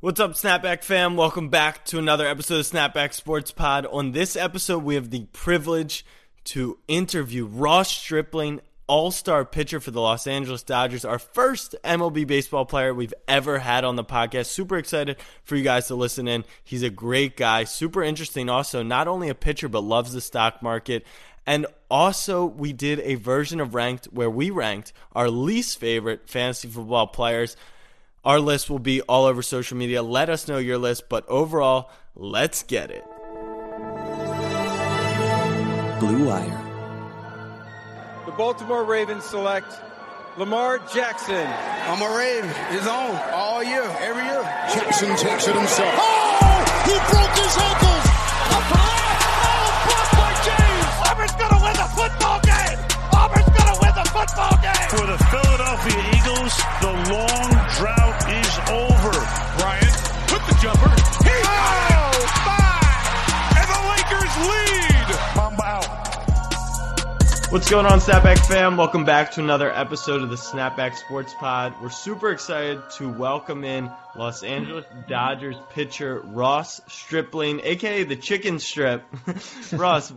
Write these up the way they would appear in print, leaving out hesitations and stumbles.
What's up, Snapback fam? Welcome back to another episode of Snapback Sports Pod. On this episode, we have the privilege to interview Ross Stripling, all-star pitcher for the Los Angeles Dodgers, our first MLB baseball player we've ever had on the podcast. Super excited for you guys to listen in. He's a great guy, super interesting also, not only a pitcher but loves the stock market. And also, we did a version of Ranked where we ranked our least favorite fantasy football players. Our list will be all over social media. Let us know your list, but overall, let's get it. Blue Wire. The Baltimore Ravens select Lamar Jackson. I'm a Raven. He's on all year, every year. Jackson takes it himself. Oh, he broke his ankles. A flag. Oh, blocked by James. Auburn's going to win the football game. Auburn's going to win the football game. For the Philadelphia Eagles, the long drought is over. Bryant took the jumper. He oh, five. And the Lakers lead. Mamba out. What's going on, Snapback fam? Welcome back to another episode of the Snapback Sports Pod. We're super excited to welcome in Los Angeles Dodgers pitcher Ross Stripling, a.k.a. the Chicken Strip. Ross,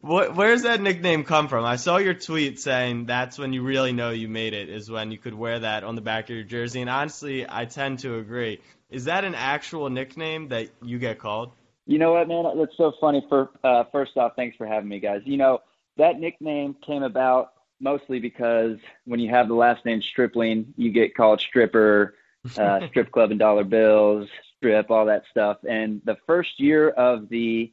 where's that nickname come from? I saw your tweet saying that's when you really know you made it, is when you could wear that on the back of your jersey. And honestly, I tend to agree. Is that an actual nickname that you get called? You know what, man? That's so funny. First off, thanks for having me, guys. You know, that nickname came about mostly because when you have the last name Stripling, you get called stripper, strip club and dollar bills, strip, all that stuff. And the first year of the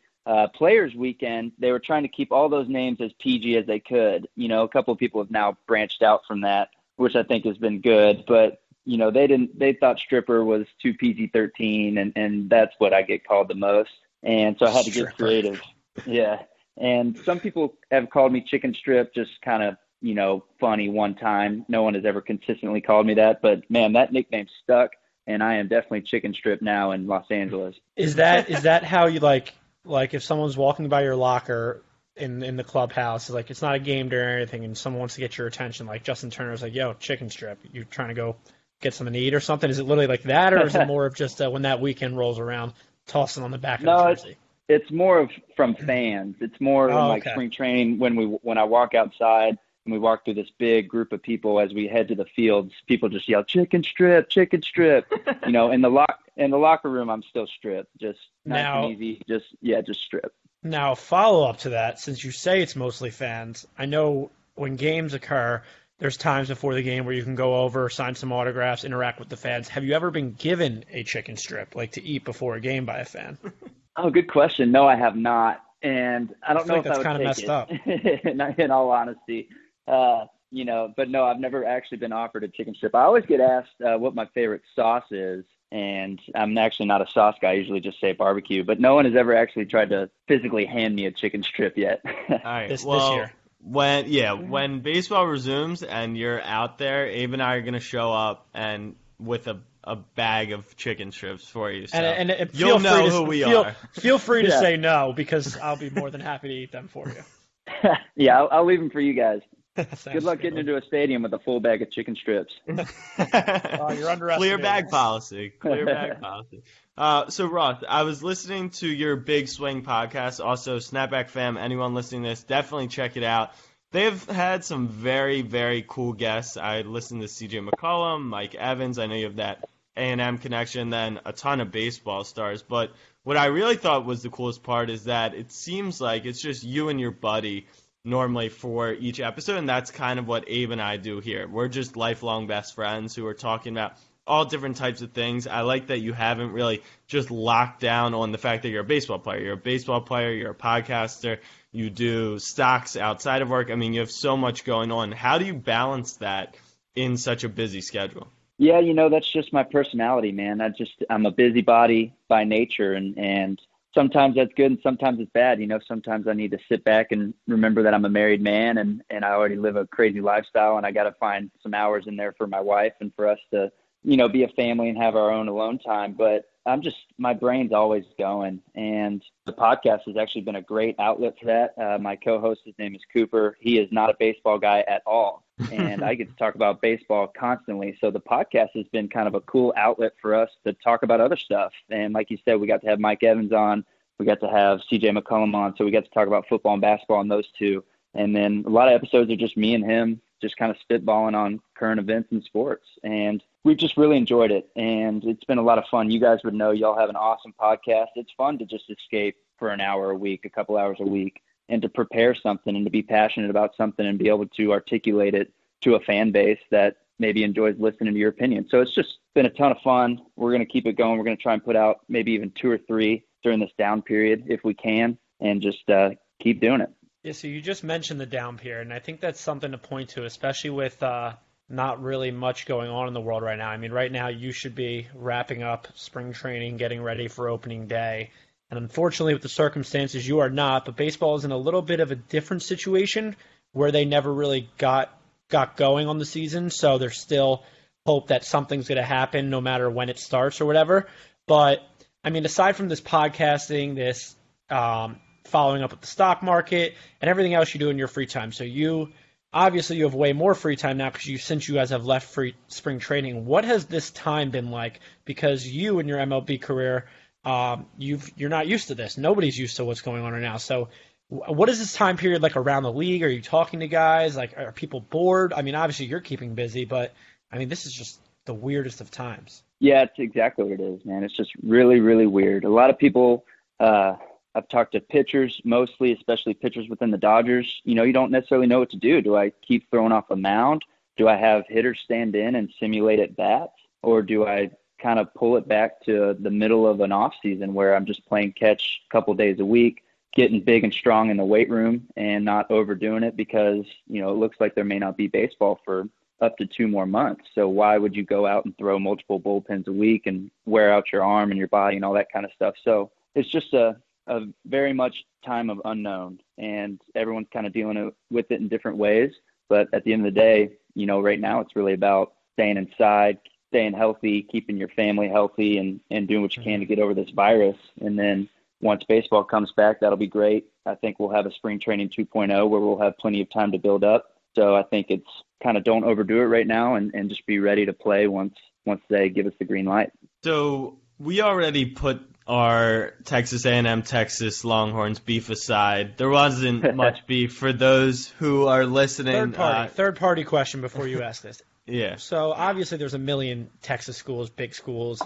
Players Weekend, they were trying to keep all those names as PG as they could. You know, a couple of people have now branched out from that, which I think has been good. But, you know, they thought stripper was too PG-13, and that's what I get called the most. And so I had to get creative. Yeah. And some people have called me Chicken Strip, just kind of, you know, funny one time. No one has ever consistently called me that. But, man, that nickname stuck, and I am definitely Chicken Strip now in Los Angeles. Is that how you, like if someone's walking by your locker in the clubhouse, like it's not a game day or anything, and someone wants to get your attention, like Justin Turner's like, yo, Chicken Strip, you're trying to go get something to eat or something? Is it literally like that, or is it more of just when that weekend rolls around, tossing on the back of the jersey? It's more of from fans. It's more like spring training when I walk outside and we walk through this big group of people as we head to the fields. People just yell "Chicken Strip, Chicken Strip." You know, in the locker room, I'm still Strip, just nice and easy. Just Strip. Now, follow up to that, since you say it's mostly fans. I know when games occur, there's times before the game where you can go over, sign some autographs, interact with the fans. Have you ever been given a Chicken Strip, like to eat before a game by a fan? Oh, good question. No, I have not, and I don't know if I would take it. That's kind of messed up. In all honesty, you know, but no, I've never actually been offered a chicken strip. I always get asked what my favorite sauce is, and I'm actually not a sauce guy. I usually just say barbecue, but no one has ever actually tried to physically hand me a chicken strip yet. All right, this year. When baseball resumes and you're out there, Abe and I are going to show up and with a bag of chicken strips for you. So and you'll know who we are. Feel free to say no, because I'll be more than happy to eat them for you. Yeah, I'll leave them for you guys. Good luck getting into a stadium with a full bag of chicken strips. Oh, you're underestimating. Clear bag policy. So, Ross, I was listening to your Big Swing podcast. Also, Snapback fam, anyone listening to this, definitely check it out. They've had some very, very cool guests. I listened to CJ McCollum, Mike Evans. I know you have that A&M connection, then a ton of baseball stars. But what I really thought was the coolest part is that it seems like it's just you and your buddy normally for each episode, and that's kind of what Abe and I do here. We're just lifelong best friends who are talking about all different types of things. I like that you haven't really just locked down on the fact that you're a baseball player. You're a baseball player. You're a podcaster. You do stocks outside of work. I mean, you have so much going on. How do you balance that in such a busy schedule? Yeah, you know, that's just my personality, man. I'm a busybody by nature, and sometimes that's good and sometimes it's bad. You know, sometimes I need to sit back and remember that I'm a married man and I already live a crazy lifestyle, and I got to find some hours in there for my wife and for us to, you know, be a family and have our own alone time. But my brain's always going, and the podcast has actually been a great outlet for that. My co-host, his name is Cooper. He is not a baseball guy at all, and I get to talk about baseball constantly. So the podcast has been kind of a cool outlet for us to talk about other stuff. And like you said, we got to have Mike Evans on. We got to have CJ McCollum on. So we got to talk about football and basketball and those two. And then a lot of episodes are just me and him just kind of spitballing on current events and sports. And we've just really enjoyed it, and it's been a lot of fun. You guys would know, y'all have an awesome podcast. It's fun to just escape for an hour a week, a couple hours a week, and to prepare something and to be passionate about something and be able to articulate it to a fan base that maybe enjoys listening to your opinion. So it's just been a ton of fun. We're going to keep it going. We're going to try and put out maybe even 2 or 3 during this down period if we can, and just keep doing it. Yeah, so you just mentioned the down period, and I think that's something to point to, especially with not really much going on in the world right now. I mean, right now you should be wrapping up spring training, getting ready for opening day. And unfortunately, with the circumstances, you are not. But baseball is in a little bit of a different situation where they never really got going on the season. So there's still hope that something's going to happen no matter when it starts or whatever. But, I mean, aside from this podcasting, this following up with the stock market and everything else you do in your free time. So obviously you have way more free time now since you guys have left free spring training. What has this time been like? Because you in your MLB career, you're not used to this. Nobody's used to what's going on right now. So what is this time period like around the league? Are you talking to guys? Like, are people bored? I mean, obviously you're keeping busy, but I mean, this is just the weirdest of times. Yeah, it's exactly what it is, man. It's just really, really weird. A lot of people, I've talked to pitchers mostly, especially pitchers within the Dodgers. You know, you don't necessarily know what to do. Do I keep throwing off a mound? Do I have hitters stand in and simulate at bats? Or do I kind of pull it back to the middle of an off season where I'm just playing catch a couple days a week, getting big and strong in the weight room and not overdoing it because, you know, it looks like there may not be baseball for up to 2 more months. So why would you go out and throw multiple bullpens a week and wear out your arm and your body and all that kind of stuff? So it's just a very much time of unknown, and everyone's kind of dealing with it in different ways. But at the end of the day, you know, right now it's really about staying inside, staying healthy, keeping your family healthy and doing what you can to get over this virus. And then once baseball comes back, that'll be great. I think we'll have a spring training 2.0 where we'll have plenty of time to build up. So I think it's kind of don't overdo it right now and just be ready to play once they give us the green light. So we already put our Texas A&M, Texas Longhorns beef aside. There wasn't much beef for those who are listening. Third party question before you ask this. Yeah. So obviously there's a million Texas schools, big schools,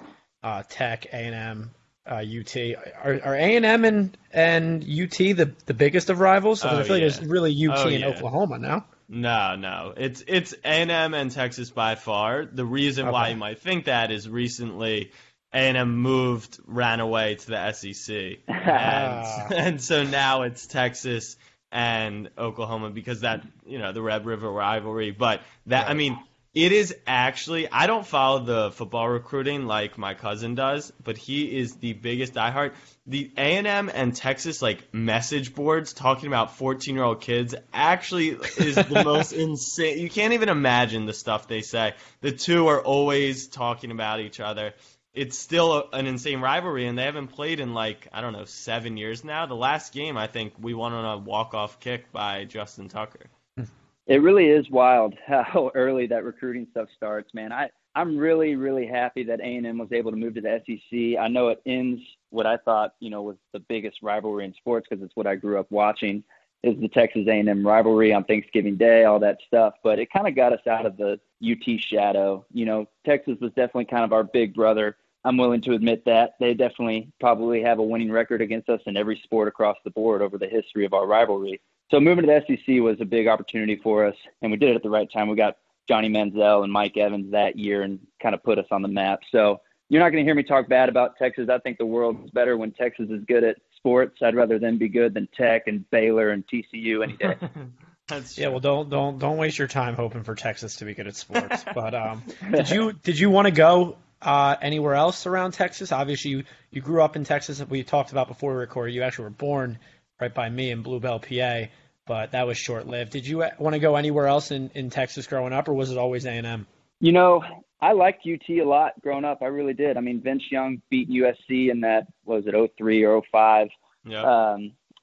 Tech, A&M, UT. Are A&M and UT the biggest of rivals? So I feel like there's really UT and Oklahoma now. No. It's A&M and Texas by far. The reason why you might think that is recently – A&M ran away to the SEC. And so now it's Texas and Oklahoma because that, you know, the Red River rivalry. But that, right. I mean, it is actually, I don't follow the football recruiting like my cousin does, but he is the biggest diehard. The A&M and Texas, like, message boards talking about 14-year-old kids actually is the most insane. You can't even imagine the stuff they say. The two are always talking about each other. It's still an insane rivalry, and they haven't played in, like, I don't know, 7 years now. The last game, I think, we won on a walk-off kick by Justin Tucker. It really is wild how early that recruiting stuff starts, man. I'm really, really happy that A&M was able to move to the SEC. I know it ends what I thought, you know, was the biggest rivalry in sports because it's what I grew up watching is the Texas A&M rivalry on Thanksgiving Day, all that stuff. But it kind of got us out of the UT shadow. You know, Texas was definitely kind of our big brother. I'm willing to admit that. They definitely probably have a winning record against us in every sport across the board over the history of our rivalry. So moving to the SEC was a big opportunity for us, and we did it at the right time. We got Johnny Manziel and Mike Evans that year and kind of put us on the map. So you're not going to hear me talk bad about Texas. I think the world is better when Texas is good at sports. I'd rather them be good than Tech and Baylor and TCU any day. That's true. Well, don't waste your time hoping for Texas to be good at sports. But did you want to go anywhere else around Texas? Obviously, you grew up in Texas. We talked about before we recorded. You actually were born right by me in Blue Bell, PA, but that was short lived. Did you want to go anywhere else in Texas growing up, or was it always A&M? You know, I liked UT a lot growing up. I really did. I mean, Vince Young beat USC in that, what was it, 03 or 05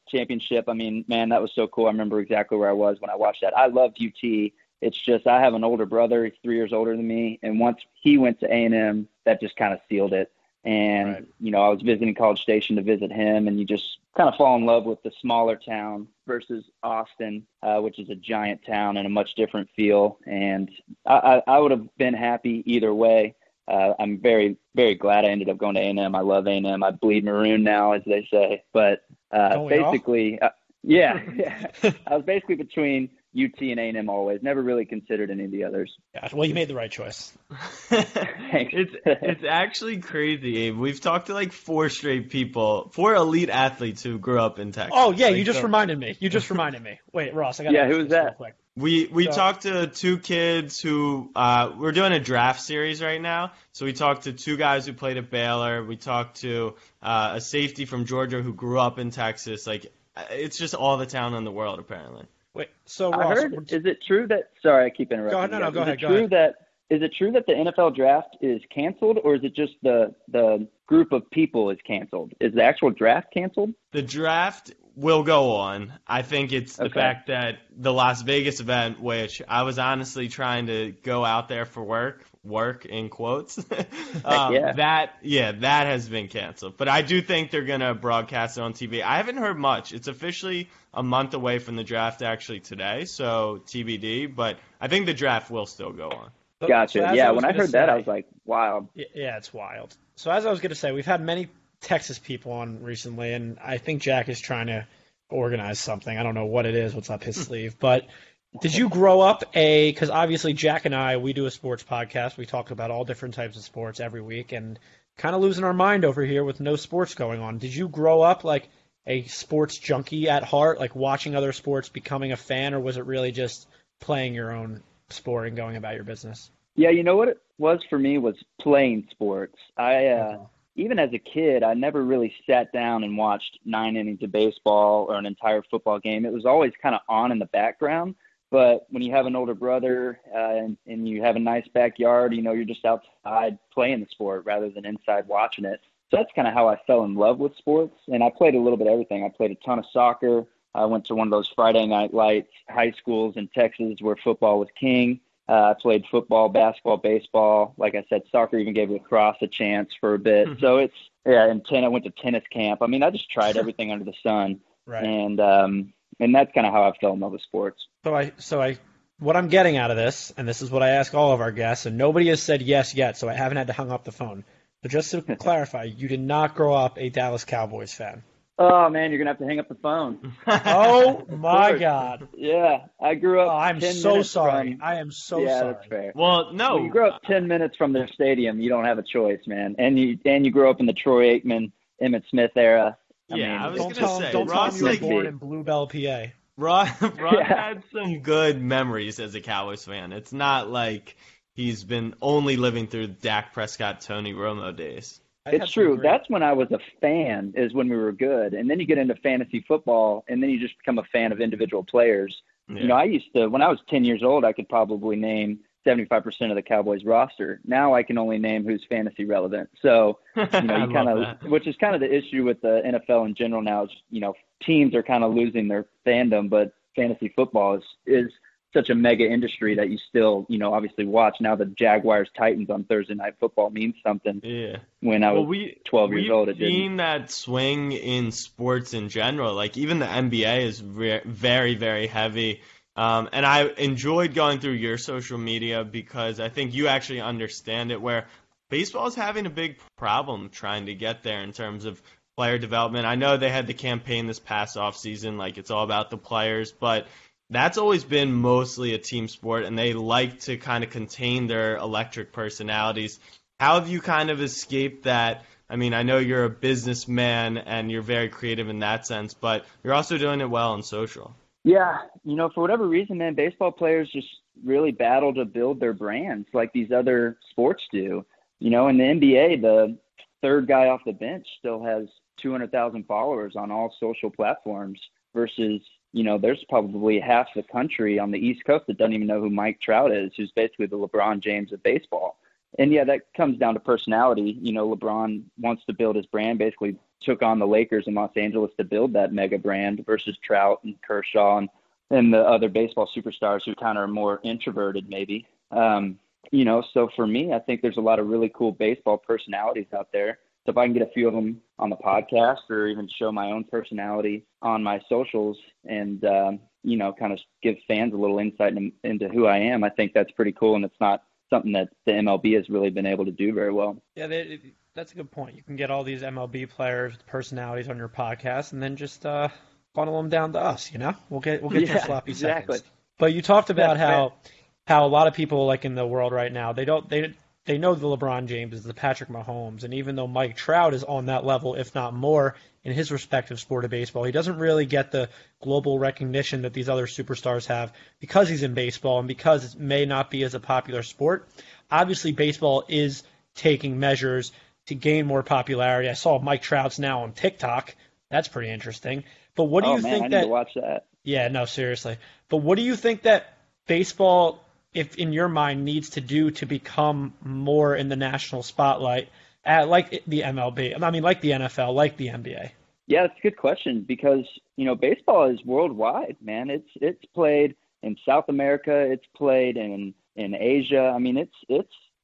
championship. I mean, man, that was so cool. I remember exactly where I was when I watched that. I loved UT. It's just I have an older brother. He's 3 years older than me. And once he went to A&M, that just kind of sealed it. And, you know, I was visiting College Station to visit him, and you just kind of fall in love with the smaller town versus Austin, which is a giant town and a much different feel. And I would have been happy either way. I'm very, very glad I ended up going to A&M. I love A&M. I bleed maroon now, as they say. But basically, I was basically between UT and A&M always. Never really considered any of the others. Gosh, well, you made the right choice. Thanks. It's actually crazy, Abe. We've talked to like four elite athletes who grew up in Texas. Oh, yeah, like, reminded me. You just reminded me. Wait, Ross, I got to ask this real quick. We talked to two kids who we're doing a draft series right now. So we talked to two guys who played at Baylor. We talked to a safety from Georgia who grew up in Texas. Like, it's just all the town in the world, apparently. Wait, so Ross, I heard, is it true that – sorry, I keep interrupting. Is it true that the NFL draft is canceled, or is it just the group of people is canceled? Is the actual draft canceled? The draft will go on. I think it's the fact that the Las Vegas event, which I was honestly trying to go out there for work in quotes, that has been canceled. But I do think they're going to broadcast it on TV. I haven't heard much. It's officially a month away from the draft actually today, so TBD. But I think the draft will still go on. Gotcha. So yeah, when I heard that, I was like, wild. Yeah, it's wild. So as I was going to say, we've had many Texas people on recently, and I think Jack is trying to organize something. I don't know what it is, what's up his sleeve, but did you grow up because obviously Jack and I, we do a sports podcast. We talk about all different types of sports every week and kind of losing our mind over here with no sports going on. Did you grow up like a sports junkie at heart, like watching other sports, becoming a fan, or was it really just playing your own sport and going about your business? Yeah, you know what it was for me was playing sports. Even as a kid, I never really sat down and watched 9 innings of baseball or an entire football game. It was always kind of on in the background. But when you have an older brother and you have a nice backyard, you know, you're just outside playing the sport rather than inside watching it. So that's kind of how I fell in love with sports. And I played a little bit of everything. I played a ton of soccer. I went to one of those Friday night lights high schools in Texas where football was king. I played football, basketball, baseball. Like I said, soccer, even gave lacrosse a chance for a bit. So I went to tennis camp. I mean, I just tried everything under the sun. Right. And that's kind of how I fell in love with sports. So what I'm getting out of this, and this is what I ask all of our guests, and nobody has said yes yet, so I haven't had to hung up the phone. But just to clarify, you did not grow up a Dallas Cowboys fan. Oh, man, you're going to have to hang up the phone. Oh, my God. Yeah, I grew up. I'm so sorry. I am so sorry. That's fair. Well, no. When you grew up 10 minutes from their stadium, you don't have a choice, man. And you grew up in the Troy Aikman, Emmitt Smith era. I was going to say, Ross was born in Blue Bell, PA. Ross had some good memories as a Cowboys fan. It's not like he's been only living through Dak Prescott, Tony Romo days. It's true. That's when I was a fan, is when we were good. And then you get into fantasy football, and then you just become a fan of individual players. Yeah. You know, I used to – when I was 10 years old, I could probably name 75% of the Cowboys roster. Now I can only name who's fantasy relevant. So, you know, you kind of – which is kind of the issue with the NFL in general now is, you know, teams are kind of losing their fandom, but fantasy football is such a mega industry that you still, you know, obviously watch. Now the Jaguars-Titans on Thursday Night Football means something. Yeah. When I was 12 years old, it didn't. We've seen that swing in sports in general. Like, even the NBA is very, very heavy. And I enjoyed going through your social media because I think you actually understand it, where baseball is having a big problem trying to get there in terms of player development. I know they had the campaign this past offseason, like it's all about the players, but that's always been mostly a team sport, and they like to kind of contain their electric personalities. How have you kind of escaped that? I mean, I know you're a businessman and you're very creative in that sense, but you're also doing it well on social. Yeah, you know, for whatever reason, man, baseball players just really battle to build their brands like these other sports do. You know, in the NBA, the third guy off the bench still has 200,000 followers on all social platforms versus, you know, there's probably half the country on the East Coast that doesn't even know who Mike Trout is, who's basically the LeBron James of baseball. And, yeah, that comes down to personality. You know, LeBron wants to build his brand, basically took on the Lakers in Los Angeles to build that mega brand versus Trout and Kershaw and the other baseball superstars who kind of are more introverted maybe. You know, so for me, I think there's a lot of really cool baseball personalities out there. So if I can get a few of them on the podcast or even show my own personality on my socials and, you know, kind of give fans a little insight into who I am, I think that's pretty cool. And it's not something that the MLB has really been able to do very well. Yeah, that's a good point. You can get all these MLB players with personalities on your podcast and then just funnel them down to us, you know? We'll get your sloppy seconds. But you talked about how a lot of people, like, in the world right now, they know the LeBron Jameses, the Patrick Mahomes, and even though Mike Trout is on that level, if not more, in his respective sport of baseball, he doesn't really get the global recognition that these other superstars have because he's in baseball and because it may not be as a popular sport. Obviously, baseball is taking measures to gain more popularity. I saw Mike Trout's now on TikTok. That's pretty interesting. But what do you think I need to watch that? Yeah, no, seriously. But what do you think that baseball, if in your mind, needs to do to become more in the national spotlight, like the MLB, I mean, like the NFL, like the NBA? Yeah, that's a good question because, you know, baseball is worldwide, man. It's played in South America. It's played in Asia. I mean, it's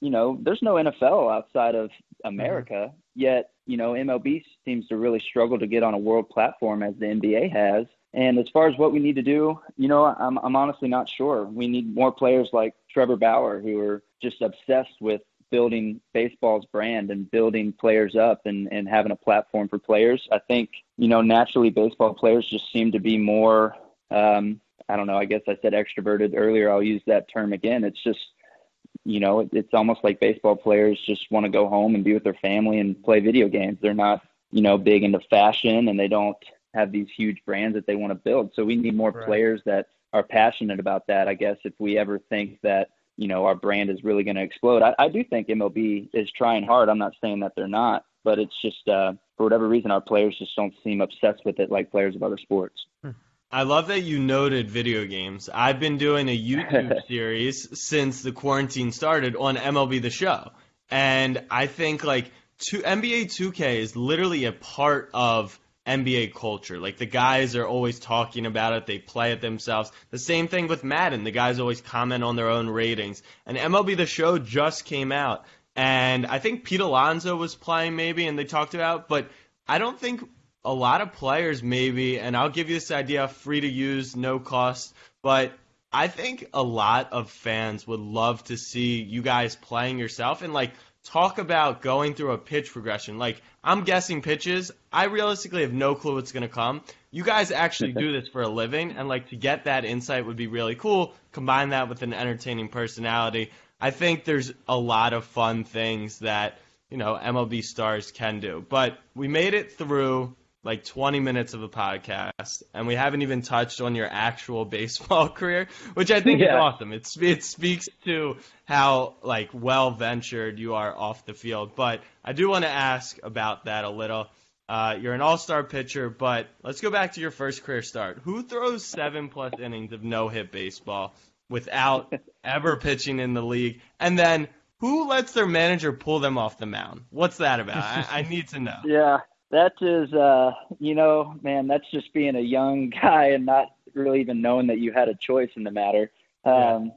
you know, there's no NFL outside of America, yet, you know, MLB seems to really struggle to get on a world platform as the NBA has. And as far as what we need to do, you know, I'm honestly not sure. We need more players like Trevor Bauer, who are just obsessed with building baseball's brand and building players up and having a platform for players. I think, you know, naturally baseball players just seem to be more, I don't know, I guess I said extroverted earlier. I'll use that term again. It's just, you know, it's almost like baseball players just want to go home and be with their family and play video games. They're not, you know, big into fashion and they don't have these huge brands that they want to build. So we need more players that are passionate about that, I guess, if we ever think that, you know, our brand is really going to explode. I do think MLB is trying hard. I'm not saying that they're not, but it's just for whatever reason, our players just don't seem obsessed with it like players of other sports. I love that you noted video games. I've been doing a YouTube series since the quarantine started on MLB The Show. And I think, like, NBA 2K is literally a part of NBA culture. Like, the guys are always talking about it. They play it themselves. The same thing with Madden. The guys always comment on their own ratings. And MLB The Show just came out. And I think Pete Alonso was playing maybe, and they talked about, but I don't think a lot of players maybe, and I'll give you this idea, free to use, no cost, but I think a lot of fans would love to see you guys playing yourself and, like, talk about going through a pitch progression. Like, I'm guessing pitches. I realistically have no clue what's going to come. You guys actually do this for a living, and, like, to get that insight would be really cool. Combine that with an entertaining personality. I think there's a lot of fun things that, you know, MLB stars can do. But we made it through, like, 20 minutes of a podcast, and we haven't even touched on your actual baseball career, which I think is awesome. It speaks to how, like, well-ventured you are off the field. But I do want to ask about that a little. You're an all-star pitcher, but let's go back to your first career start. Who throws 7-plus innings of no-hit baseball without ever pitching in the league? And then who lets their manager pull them off the mound? What's that about? I need to know. Yeah. That is, you know, man, that's just being a young guy and not really even knowing that you had a choice in the matter. And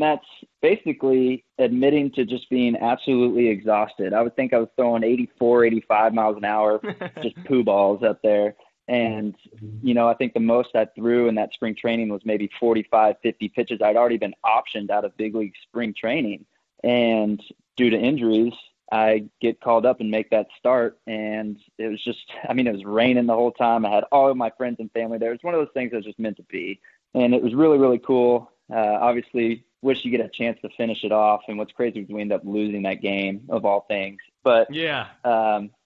that's basically admitting to just being absolutely exhausted. I would think I was throwing 84, 85 miles an hour, just poo balls up there. And, you know, I think the most I threw in that spring training was maybe 45, 50 pitches. I'd already been optioned out of big league spring training. And due to injuries, I get called up and make that start. And it was just, I mean, it was raining the whole time. I had all of my friends and family there. It was one of those things that was just meant to be. And it was really, really cool. Obviously, wish you get a chance to finish it off. And what's crazy is we end up losing that game of all things. But,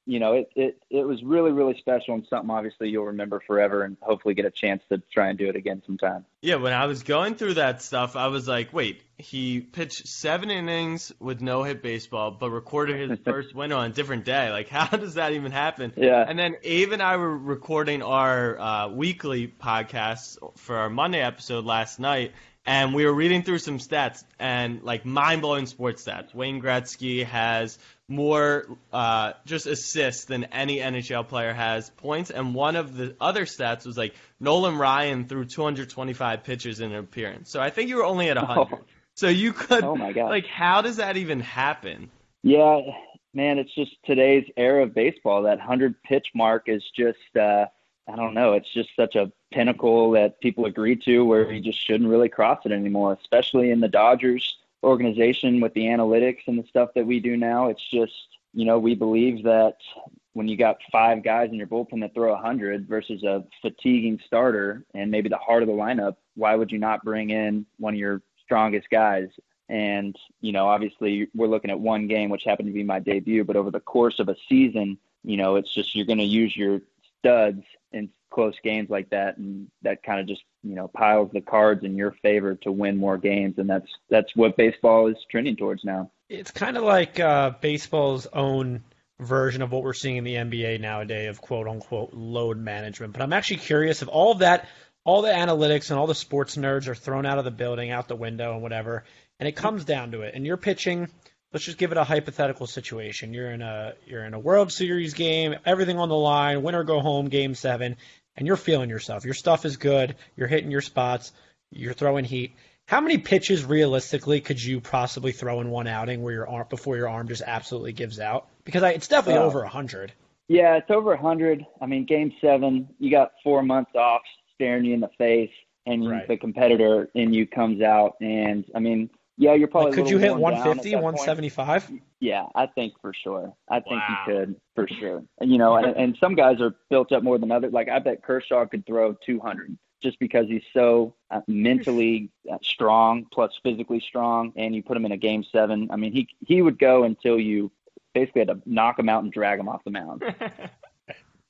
you know, it was really, really special and something obviously you'll remember forever and hopefully get a chance to try and do it again sometime. Yeah, when I was going through that stuff, I was like, wait, he pitched 7 innings with no-hit baseball but recorded his first win on a different day. Like, how does that even happen? Yeah. And then Abe and I were recording our weekly podcast for our Monday episode last night, and we were reading through some stats and, like, mind-blowing sports stats. Wayne Gretzky has more just assists than any NHL player has points. And one of the other stats was, like, Nolan Ryan threw 225 pitches in an appearance. So I think you were only at 100. Oh. So you could, like, how does that even happen? Yeah, man, it's just today's era of baseball. That 100-pitch mark is just I don't know. It's just such a pinnacle that people agree to where you just shouldn't really cross it anymore, especially in the Dodgers organization with the analytics and the stuff that we do now. It's just, you know, we believe that when you got 5 guys in your bullpen that throw 100 versus a fatiguing starter and maybe the heart of the lineup, why would you not bring in one of your strongest guys? And, you know, obviously we're looking at one game, which happened to be my debut, but over the course of a season, you know, it's just, you're going to use your studs in close games like that, and that kind of just, you know, piles the cards in your favor to win more games, and that's what baseball is trending towards now. It's kind of like baseball's own version of what we're seeing in the NBA nowadays of quote unquote load management. But I'm actually curious if all of that, all the analytics and all the sports nerds are thrown out of the building, out the window, and whatever, and it comes down to it. And you're pitching. Let's just give it a hypothetical situation. You're in a World Series game, everything on the line, win or go home, Game 7, and you're feeling yourself. Your stuff is good. You're hitting your spots. You're throwing heat. How many pitches realistically could you possibly throw in one outing where your arm, before your arm just absolutely gives out? Because it's definitely over 100. Yeah, it's over 100. I mean, Game 7, you got 4 months off staring you in the face, and right, the competitor in you comes out, and I mean, yeah, you're probably. Like, could you hit 150, 175? Yeah, I think for sure. I think you could for sure. You know, and some guys are built up more than others. Like, I bet Kershaw could throw 200 just because he's so mentally strong, plus physically strong. And you put him in a Game 7. I mean, he would go until you basically had to knock him out and drag him off the mound.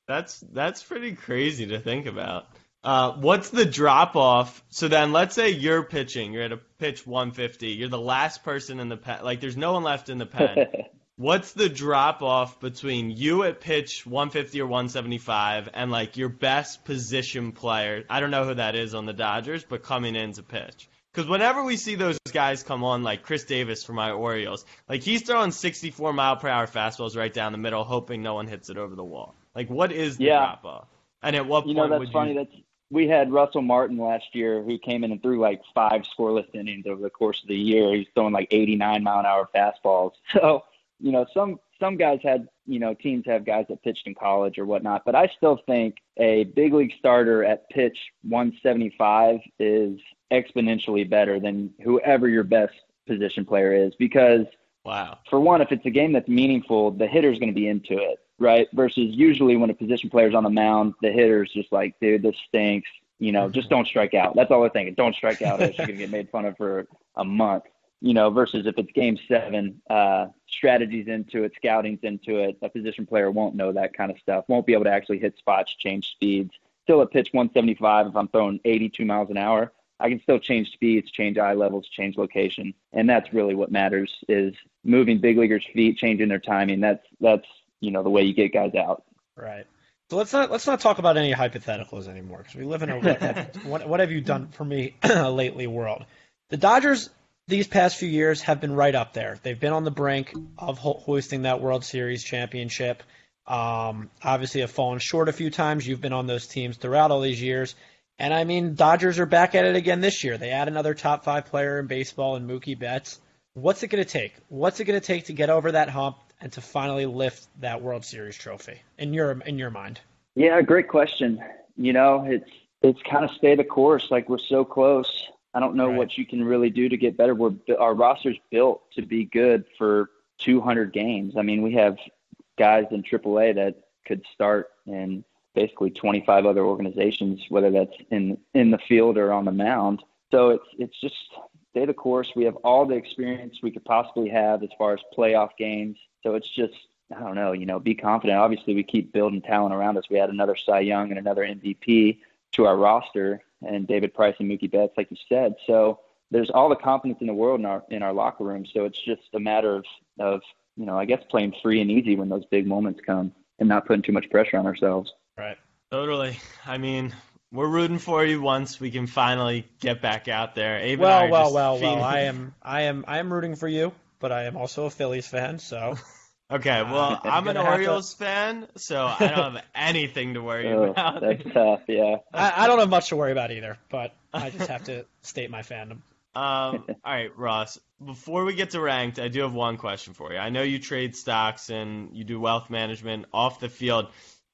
That's pretty crazy to think about. What's the drop-off? So then let's say you're pitching. You're at a pitch 150. You're the last person in the pen. Like, there's no one left in the pen. What's the drop-off between you at pitch 150 or 175 and, like, your best position player? I don't know who that is on the Dodgers, but coming in to pitch. Because whenever we see those guys come on, like Chris Davis for my Orioles, like, he's throwing 64-mile-per-hour fastballs right down the middle, hoping no one hits it over the wall. Like, what is the drop-off? And at what point we had Russell Martin last year who came in and threw like 5 scoreless innings over the course of the year. He's throwing like 89-mile-an-hour fastballs. So, you know, some guys had, you know, teams have guys that pitched in college or whatnot. But I still think a big league starter at pitch 175 is exponentially better than whoever your best position player is. Because, for one, if it's a game that's meaningful, the hitter's going to be into it. Right? Versus usually when a position player's on the mound, the hitter's just like, dude, this stinks. You know, just don't strike out. That's all we're thinking. Don't strike out. You're going to get made fun of for a month. You know, versus if it's Game 7, strategy's into it, scouting's into it. A position player won't know that kind of stuff, won't be able to actually hit spots, change speeds. Still at pitch 175, if I'm throwing 82 miles an hour, I can still change speeds, change eye levels, change location. And that's really what matters, is moving big leaguers' feet, changing their timing. That's you know, the way you get guys out. Right. So let's not talk about any hypotheticals anymore, because we live in a what have you done for me lately world. The Dodgers these past few years have been right up there. They've been on the brink of hoisting that World Series championship. Obviously have fallen short a few times. You've been on those teams throughout all these years. And, I mean, Dodgers are back at it again this year. They add another top 5 player in baseball in Mookie Betts. What's it going to take? What's it going to take to get over that hump and to finally lift that World Series trophy in your mind? Yeah, great question. You know, it's kind of stay the course. Like, we're so close. I don't know what you can really do to get better. Our roster's built to be good for 200 games. I mean, we have guys in AAA that could start in basically 25 other organizations, whether that's in the field or on the mound. So it's just stay the course. We have all the experience we could possibly have as far as playoff games. So it's just I don't know, you know, be confident. Obviously, we keep building talent around us. We had another Cy Young and another MVP to our roster, and David Price and Mookie Betts, like you said. So there's all the confidence in the world in our locker room. So it's just a matter of you know, I guess playing free and easy when those big moments come and not putting too much pressure on ourselves. Right. Totally. I mean, we're rooting for you once we can finally get back out there. Abe well. I am rooting for you, but I am also a Phillies fan, so. Okay, well, I'm an Orioles fan, so I don't have anything to worry about. That's tough, yeah. I don't have much to worry about either, but I just have to state my fandom. All right, Ross, before we get to ranked, I do have one question for you. I know you trade stocks and you do wealth management off the field.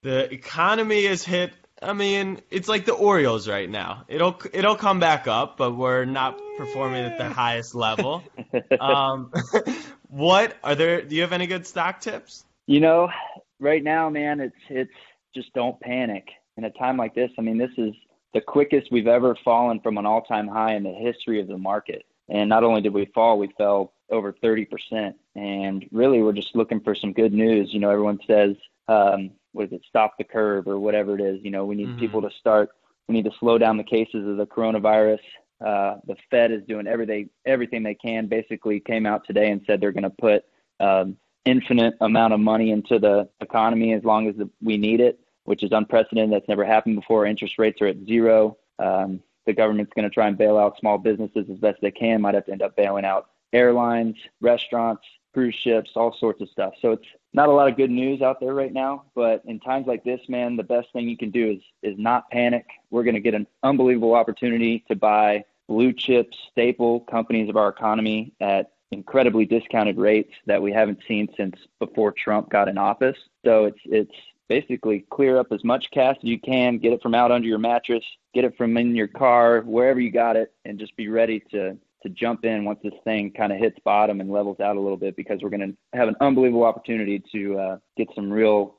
The economy is hit. I mean, it's like the Orioles right now. It'll come back up, but we're not performing at the highest level. Do you have any good stock tips? You know, right now, man, it's just don't panic. In a time like this, I mean, this is the quickest we've ever fallen from an all-time high in the history of the market. And not only did we fall, we fell over 30%. And really, we're just looking for some good news. You know, everyone says, what is it, stop the curve or whatever it is. You know, we need people to start. We need to slow down the cases of the coronavirus. The Fed is doing everything they can. Basically came out today and said they're going to put infinite amount of money into the economy as long as we need it, which is unprecedented. That's never happened before. Interest rates are at zero. The government's going to try and bail out small businesses as best they can. Might have to end up bailing out airlines, restaurants, cruise ships, all sorts of stuff. So it's not a lot of good news out there right now, but in times like this, man, the best thing you can do is not panic. We're going to get an unbelievable opportunity to buy blue chip staple companies of our economy at incredibly discounted rates that we haven't seen since before Trump got in office. So it's basically clear up as much cash as you can, get it from out under your mattress, get it from in your car, wherever you got it, and just be ready to jump in once this thing kind of hits bottom and levels out a little bit, because we're going to have an unbelievable opportunity to get some real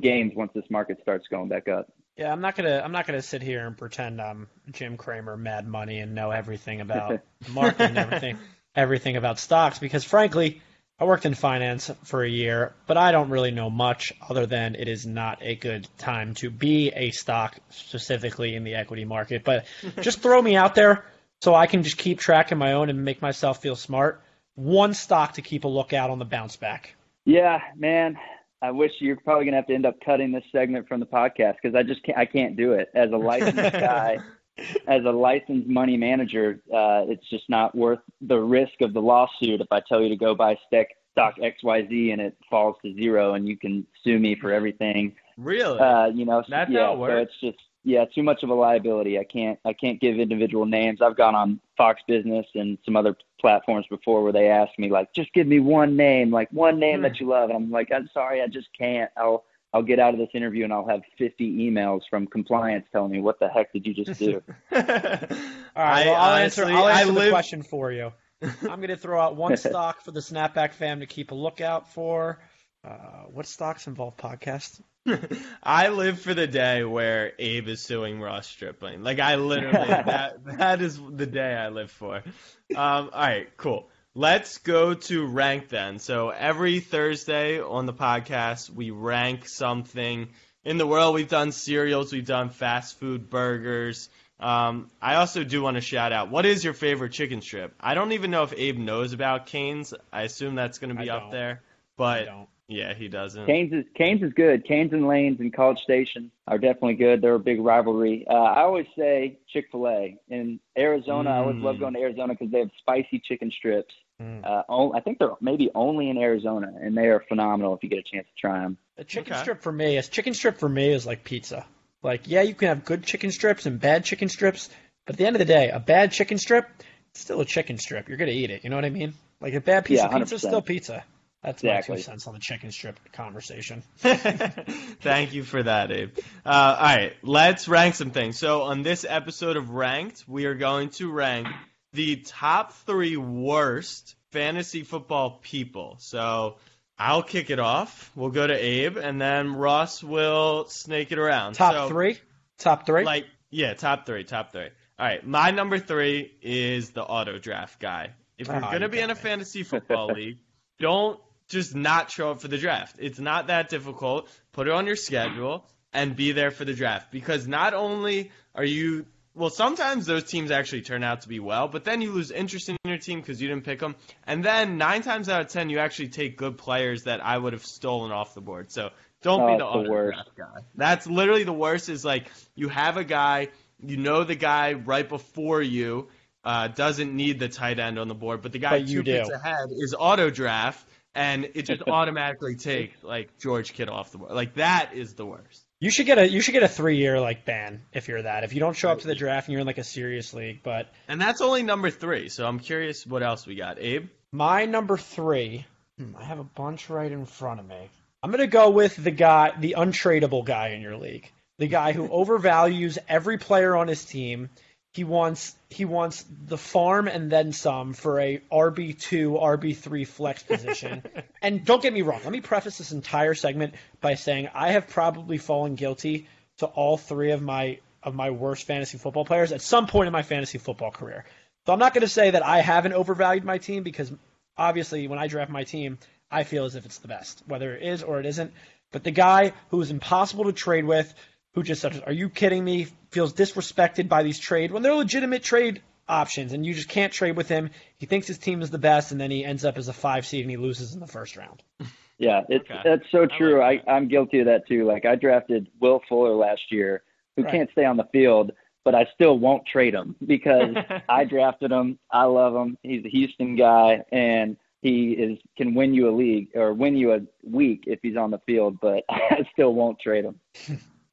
gains once this market starts going back up. Yeah, I'm not gonna sit here and pretend I'm Jim Cramer, Mad Money, and know everything about the market and everything about stocks, because frankly, I worked in finance for a year, but I don't really know much other than it is not a good time to be a stock, specifically in the equity market. But just throw me out there, so I can just keep track of my own and make myself feel smart. One stock to keep a lookout on the bounce back. Yeah, man. I wish you're probably going to have to end up cutting this segment from the podcast, because I can't do it. As a licensed guy, as a licensed money manager, it's just not worth the risk of the lawsuit if I tell you to go buy stock XYZ and it falls to zero and you can sue me for everything. Really? You know, that's how it works. So it's just, yeah, too much of a liability. I can't give individual names. I've gone on Fox Business and some other platforms before where they ask me, like, just give me one name that you love. And I'm like, I'm sorry, I just can't. I'll get out of this interview and I'll have 50 emails from compliance telling me, what the heck did you just do? All right, I'll answer the question for you. I'm going to throw out one stock for the Snapback fam to keep a lookout for. What stocks involve podcasts? I live for the day where Abe is suing Ross Stripling. Like, I literally, that is the day I live for. All right, cool. Let's go to rank then. So every Thursday on the podcast, we rank something in the world. We've done cereals. We've done fast food burgers. I also do want to shout out, what is your favorite chicken strip? I don't even know if Abe knows about Cane's. I assume that's going to be up there. But I don't. Yeah, he doesn't. Cane's is good. Cane's and Lane's and College Station are definitely good. They're a big rivalry. I always say Chick-fil-A. In Arizona, I always love going to Arizona because they have spicy chicken strips. I think they're maybe only in Arizona, and they are phenomenal if you get a chance to try them. A chicken strip for me is like pizza. Like, yeah, you can have good chicken strips and bad chicken strips, but at the end of the day, a bad chicken strip, it's still a chicken strip. You're going to eat it. You know what I mean? Like, a bad piece of pizza is still pizza. That's exactly. My 2 cents on the chicken strip conversation. Thank you for that, Abe. All right, let's rank some things. So on this episode of Ranked, we are going to rank the top 3 worst fantasy football people. So I'll kick it off. We'll go to Abe, and then Ross will snake it around. Top three? Like, yeah, top three. All right, my number 3 is the auto draft guy. If you're going to be in a fantasy football league, don't just not show up for the draft. It's not that difficult. Put it on your schedule and be there for the draft, because not only are you – well, sometimes those teams actually turn out to be well, but then you lose interest in your team because you didn't pick them. And then 9 times out of 10, you actually take good players that I would have stolen off the board. So don't be the auto-draft guy. That's literally the worst, is like you have a guy, you know the guy right before you doesn't need the tight end on the board, but the guy but 2 picks ahead is auto-draft, and it just automatically takes like George Kittle off the board. Like that is the worst. You should get a 3-year like ban if you're that. If you don't show up to the draft and you're in like a serious league, but and that's only number 3. So I'm curious what else we got, Abe. My number 3, I have a bunch right in front of me. I'm gonna go with the guy, the untradeable guy in your league, the guy who overvalues every player on his team. He wants the farm and then some for a RB2, RB3 flex position. And don't get me wrong, let me preface this entire segment by saying I have probably fallen guilty to all 3 of my worst fantasy football players at some point in my fantasy football career. So I'm not going to say that I haven't overvalued my team, because obviously when I draft my team, I feel as if it's the best, whether it is or it isn't. But the guy who is impossible to trade with, who just said, are you kidding me, feels disrespected by these trades when they're legitimate trade options, and you just can't trade with him. He thinks his team is the best, and then he ends up as a 5 seed, and he loses in the first round. Yeah, that's so true. I'm guilty of that too. Like I drafted Will Fuller last year, who can't stay on the field, but I still won't trade him because I drafted him. I love him. He's a Houston guy, and he can win you a league or win you a week if he's on the field, but I still won't trade him.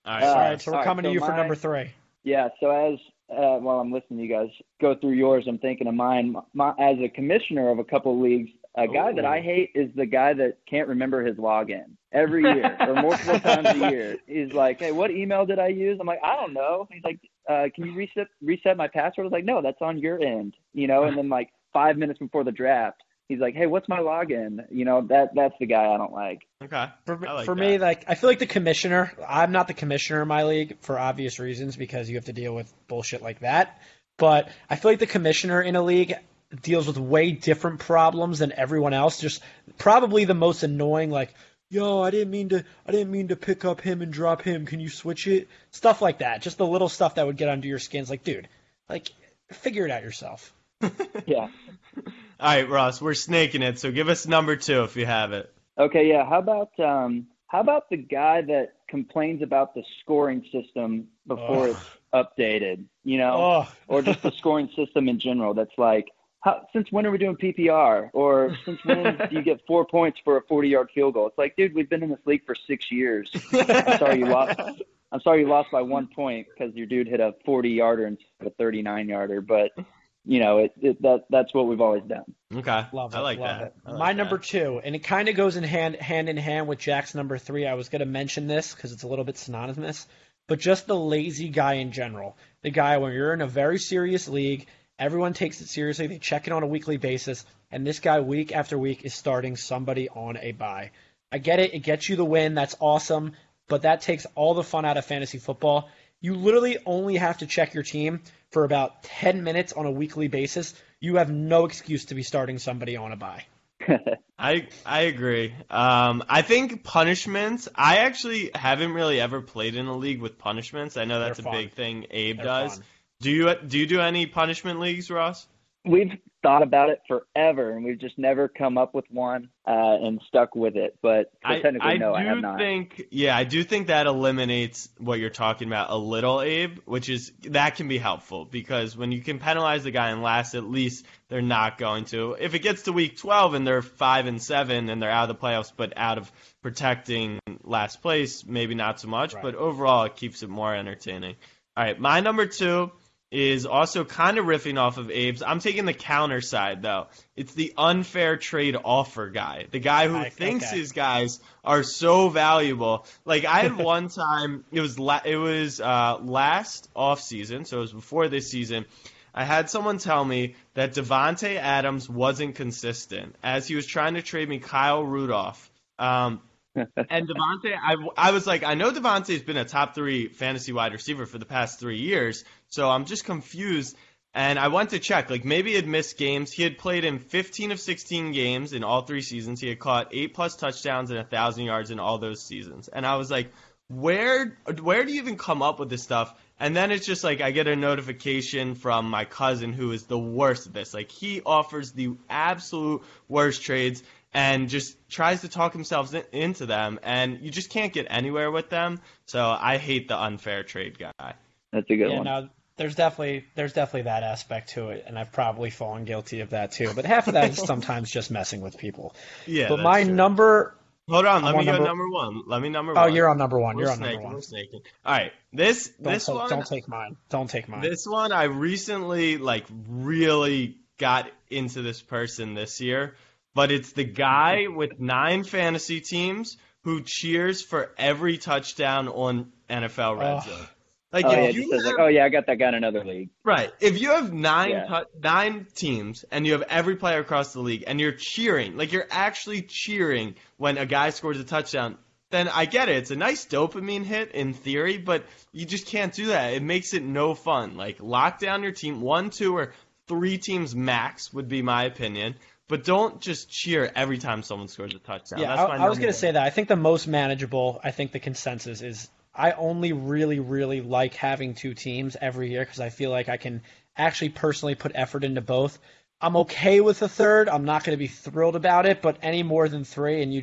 All right, so we're coming to you for number 3. Yeah, so as while I'm listening to you guys go through yours, I'm thinking of mine. As a commissioner of a couple leagues, a guy that I hate is the guy that can't remember his login every year or multiple times a year. He's like, hey, what email did I use? I'm like, I don't know. He's like, can you reset my password? I was like, no, that's on your end, you know. And then like 5 minutes before the draft, he's like, hey, what's my login? You know, that's the guy I don't like. Okay. For me, like, I feel like the commissioner, I'm not the commissioner in my league for obvious reasons, because you have to deal with bullshit like that. But I feel like the commissioner in a league deals with way different problems than everyone else. Just probably the most annoying, like, yo, I didn't mean to pick up him and drop him. Can you switch it? Stuff like that. Just the little stuff that would get under your skins. Like, dude, like, figure it out yourself. Yeah. All right, Ross, we're snaking it, so give us number 2 if you have it. Okay, yeah. How about the guy that complains about the scoring system before it's updated, you know, or just the scoring system in general? That's like, since when are we doing PPR? Or since when do you get 4 points for a 40-yard field goal? It's like, dude, we've been in this league for 6 years. I'm sorry you lost by 1 point because your dude hit a 40-yarder instead of a 39-yarder, but – you know, that's what we've always done. Okay. Love it. I like that. My number 2, and it kind of goes in hand in hand with Jack's number 3. I was going to mention this because it's a little bit synonymous, but just the lazy guy in general. The guy when you're in a very serious league, everyone takes it seriously. They check it on a weekly basis, and this guy week after week is starting somebody on a bye. I get it. It gets you the win. That's awesome, but that takes all the fun out of fantasy football. You literally only have to check your team for about 10 minutes on a weekly basis. You have no excuse to be starting somebody on a bye. I agree. I think punishments, I actually haven't really ever played in a league with punishments. I know that's a big thing Abe does. Do you do any punishment leagues, Ross? We've thought about it forever, and we've just never come up with one and stuck with it. But I have not. I do think that eliminates what you're talking about a little, Abe, which is that can be helpful, because when you can penalize the guy and last, at least they're not going to. If it gets to week 12 and they're 5-7 and they're out of the playoffs, but out of protecting last place, maybe not so much. Right. But overall, it keeps it more entertaining. All right, my number 2. Is also kind of riffing off of Abe's. I'm taking the counter side, though. It's the unfair trade offer guy, the guy who thinks his guys are so valuable. Like, I had one time, it was last offseason, so it was before this season, I had someone tell me that Devontae Adams wasn't consistent as he was trying to trade me Kyle Rudolph. And Devontae, I was like, I know Devontae's been a top 3 fantasy wide receiver for the past 3 years, so I'm just confused And I went to check, like, maybe he had missed games. He had played in 15 of 16 games in all three seasons. He had caught 8-plus touchdowns and 1,000 yards in all those seasons. And I was like, where do you even come up with this stuff? And then it's just like I get a notification from my cousin who is the worst at this. Like, he offers the absolute worst trades and just tries to talk himself into them. And you just can't get anywhere with them. So I hate the unfair trade guy. That's a good one. No. There's definitely that aspect to it, and I've probably fallen guilty of that too. But half of that is sometimes just messing with people. Yeah. But my number. Hold on, let me go number one. Let me number one. Oh, you're on number one. We're on number one. All right, this one. Don't take mine. This one I recently really got into this person this year, but it's the guy with 9 fantasy teams who cheers for every touchdown on NFL Red Zone. Like, I got that guy in another league. Right. If you have nine teams and you have every player across the league and you're cheering, like you're actually cheering when a guy scores a touchdown, then I get it. It's a nice dopamine hit in theory, but you just can't do that. It makes it no fun. Like, lock down your team. 1, 2, or 3 teams max would be my opinion. But don't just cheer every time someone scores a touchdown. Yeah, I was going to say that. I think the most manageable, I think the consensus is – I only really, really like having 2 teams every year because I feel like I can actually personally put effort into both. I'm okay with a third. I'm not going to be thrilled about it, but any more than 3, and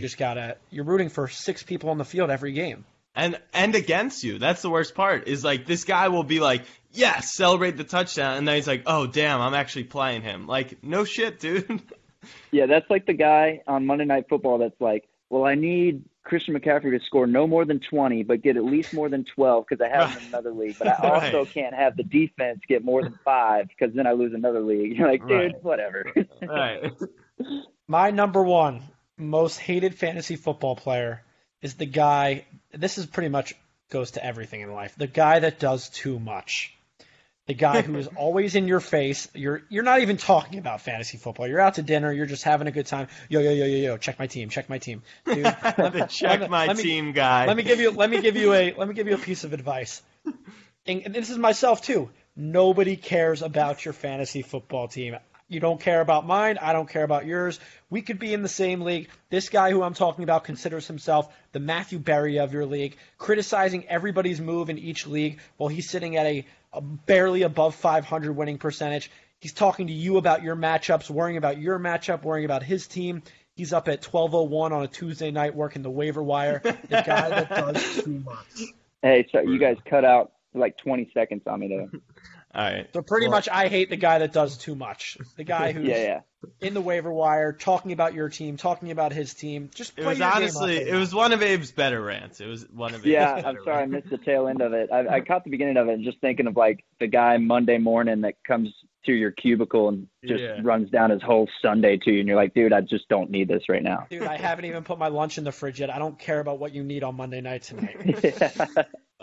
you're rooting for 6 people on the field every game. And against you. That's the worst part is, like, this guy will be like, yes, celebrate the touchdown, and then he's like, oh, damn, I'm actually playing him. Like, no shit, dude. Yeah, that's like the guy on Monday Night Football that's like, well, I need Christian McCaffrey to score no more than 20, but get at least more than 12 because I have him in another league. But I also can't have the defense get more than 5 because then I lose another league. You're like, dude, whatever. Right. My number one most hated fantasy football player is the guy – this is pretty much goes to everything in life – the guy that does too much. The guy who is always in your face. You're not even talking about fantasy football. You're out to dinner. You're just having a good time. Yo, check my team, dude. The check my team guy. Let me give you a piece of advice. And this is myself too. Nobody cares about your fantasy football team. You don't care about mine. I don't care about yours. We could be in the same league. This guy who I'm talking about considers himself the Matthew Berry of your league, criticizing everybody's move in each league while he's sitting at a barely above 500 winning percentage. He's talking to you about your matchups, worrying about your matchup, worrying about his team. He's up at 12:01 on a Tuesday night working the waiver wire. The guy that does too much. Hey, so you guys cut out like 20 seconds on me there. All right. So pretty much I hate the guy that does too much. The guy who's in the waiver wire, talking about your team, talking about his team. Just play it was one of Abe's better rants. I'm sorry I missed the tail end of it. I caught the beginning of it and just thinking of like the guy Monday morning that comes to your cubicle and just runs down his whole Sunday to you and you're like, dude, I just don't need this right now. Dude, I haven't even put my lunch in the fridge yet. I don't care about what you need on Monday night tonight.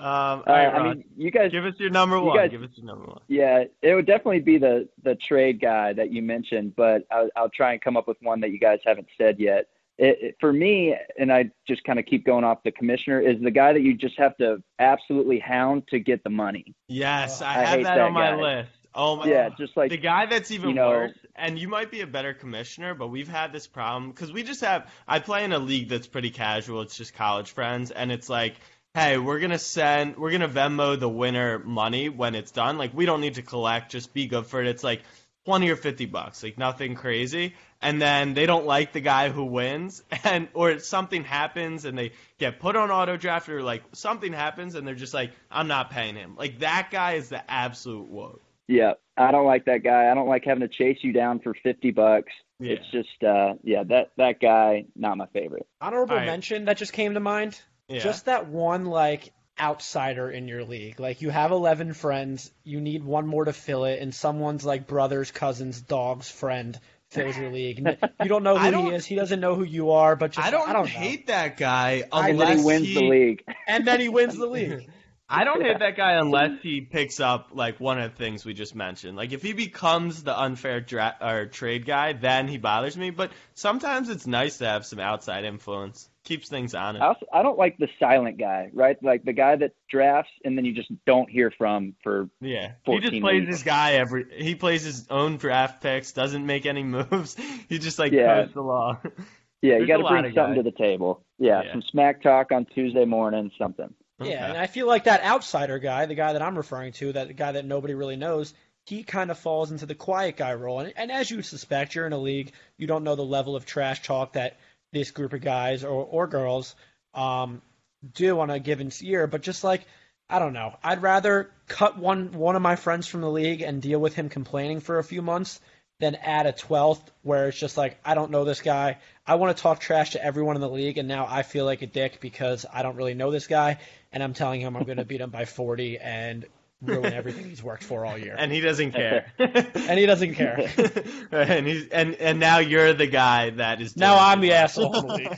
All right, Ron, I mean, you guys give us your number one. Yeah, it would definitely be the trade guy that you mentioned, but I'll try and come up with one that you guys haven't said yet. It, for me, and I just kind of keep going off the commissioner, is the guy that you just have to absolutely hound to get the money. Yes, I have that on my list. Oh my God. Just like the guy that's even worse. And you might be a better commissioner, but we've had this problem because I play in a league that's pretty casual. It's just college friends, and it's like, hey, we're gonna Venmo the winner money when it's done. Like, we don't need to collect, just be good for it. It's like $20 or $50, like nothing crazy. And then they don't like the guy who wins, or something happens and they get put on auto draft, or like something happens and they're just like, I'm not paying him. Like, that guy is the absolute woe. Yeah, I don't like that guy. I don't like having to chase you down for $50. Yeah. It's just that guy, not my favorite. Honorable mention that just came to mind. Yeah. Just that one, like, outsider in your league. Like, you have 11 friends, you need one more to fill it, and someone's, like, brother's, cousin's, dog's friend fills your league. You don't know who he is. He doesn't know who you are, but just I don't hate that guy unless he wins the league. And then he wins the league. I don't hate that guy unless he picks up, like, one of the things we just mentioned. Like, if he becomes the unfair trade guy, then he bothers me. But sometimes it's nice to have some outside influence. Keeps things honest. I don't like the silent guy, right? Like the guy that drafts and then you just don't hear from for 14 he just plays weeks. This guy every – he plays his own draft picks, doesn't make any moves. He just, like, goes along. Yeah, you got to bring something to the table. Yeah, some smack talk on Tuesday morning, something. Okay. Yeah, and I feel like that outsider guy, the guy that I'm referring to, that guy that nobody really knows, he kind of falls into the quiet guy role. And as you suspect, you're in a league, you don't know the level of trash talk that this group of guys or girls do on a given year. But just like, I don't know, I'd rather cut one of my friends from the league and deal with him complaining for a few months than add a 12th where it's just like, I don't know this guy. I want to talk trash to everyone in the league, and now I feel like a dick because I don't really know this guy, and I'm telling him I'm going to beat him by 40 and ruin everything he's worked for all year. And he doesn't care. And now you're the guy that is now I'm the asshole of the league.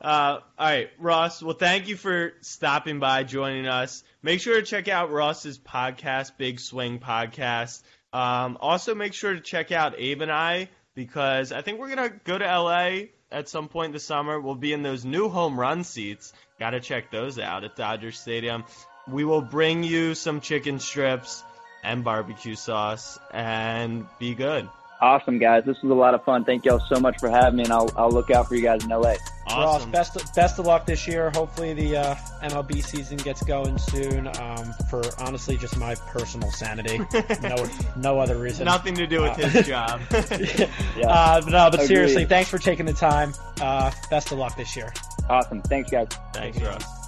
All right, Ross, well, thank you for stopping by, joining us. Make sure to check out Ross's podcast, Big Swing Podcast. Also, make sure to check out Abe and I, because I think we're going to go to L.A. at some point this summer. We'll be in those new home run seats. Got to check those out at Dodger Stadium. We will bring you some chicken strips and barbecue sauce, and be good. Awesome, guys. This was a lot of fun. Thank y'all so much for having me, and I'll look out for you guys in L.A. Awesome. Ross, best of luck this year. Hopefully the MLB season gets going soon, for honestly just my personal sanity. No other reason. Nothing to do with his job. Agreed. Seriously, thanks for taking the time. Best of luck this year. Awesome. Thanks, guys. Thanks, Ross.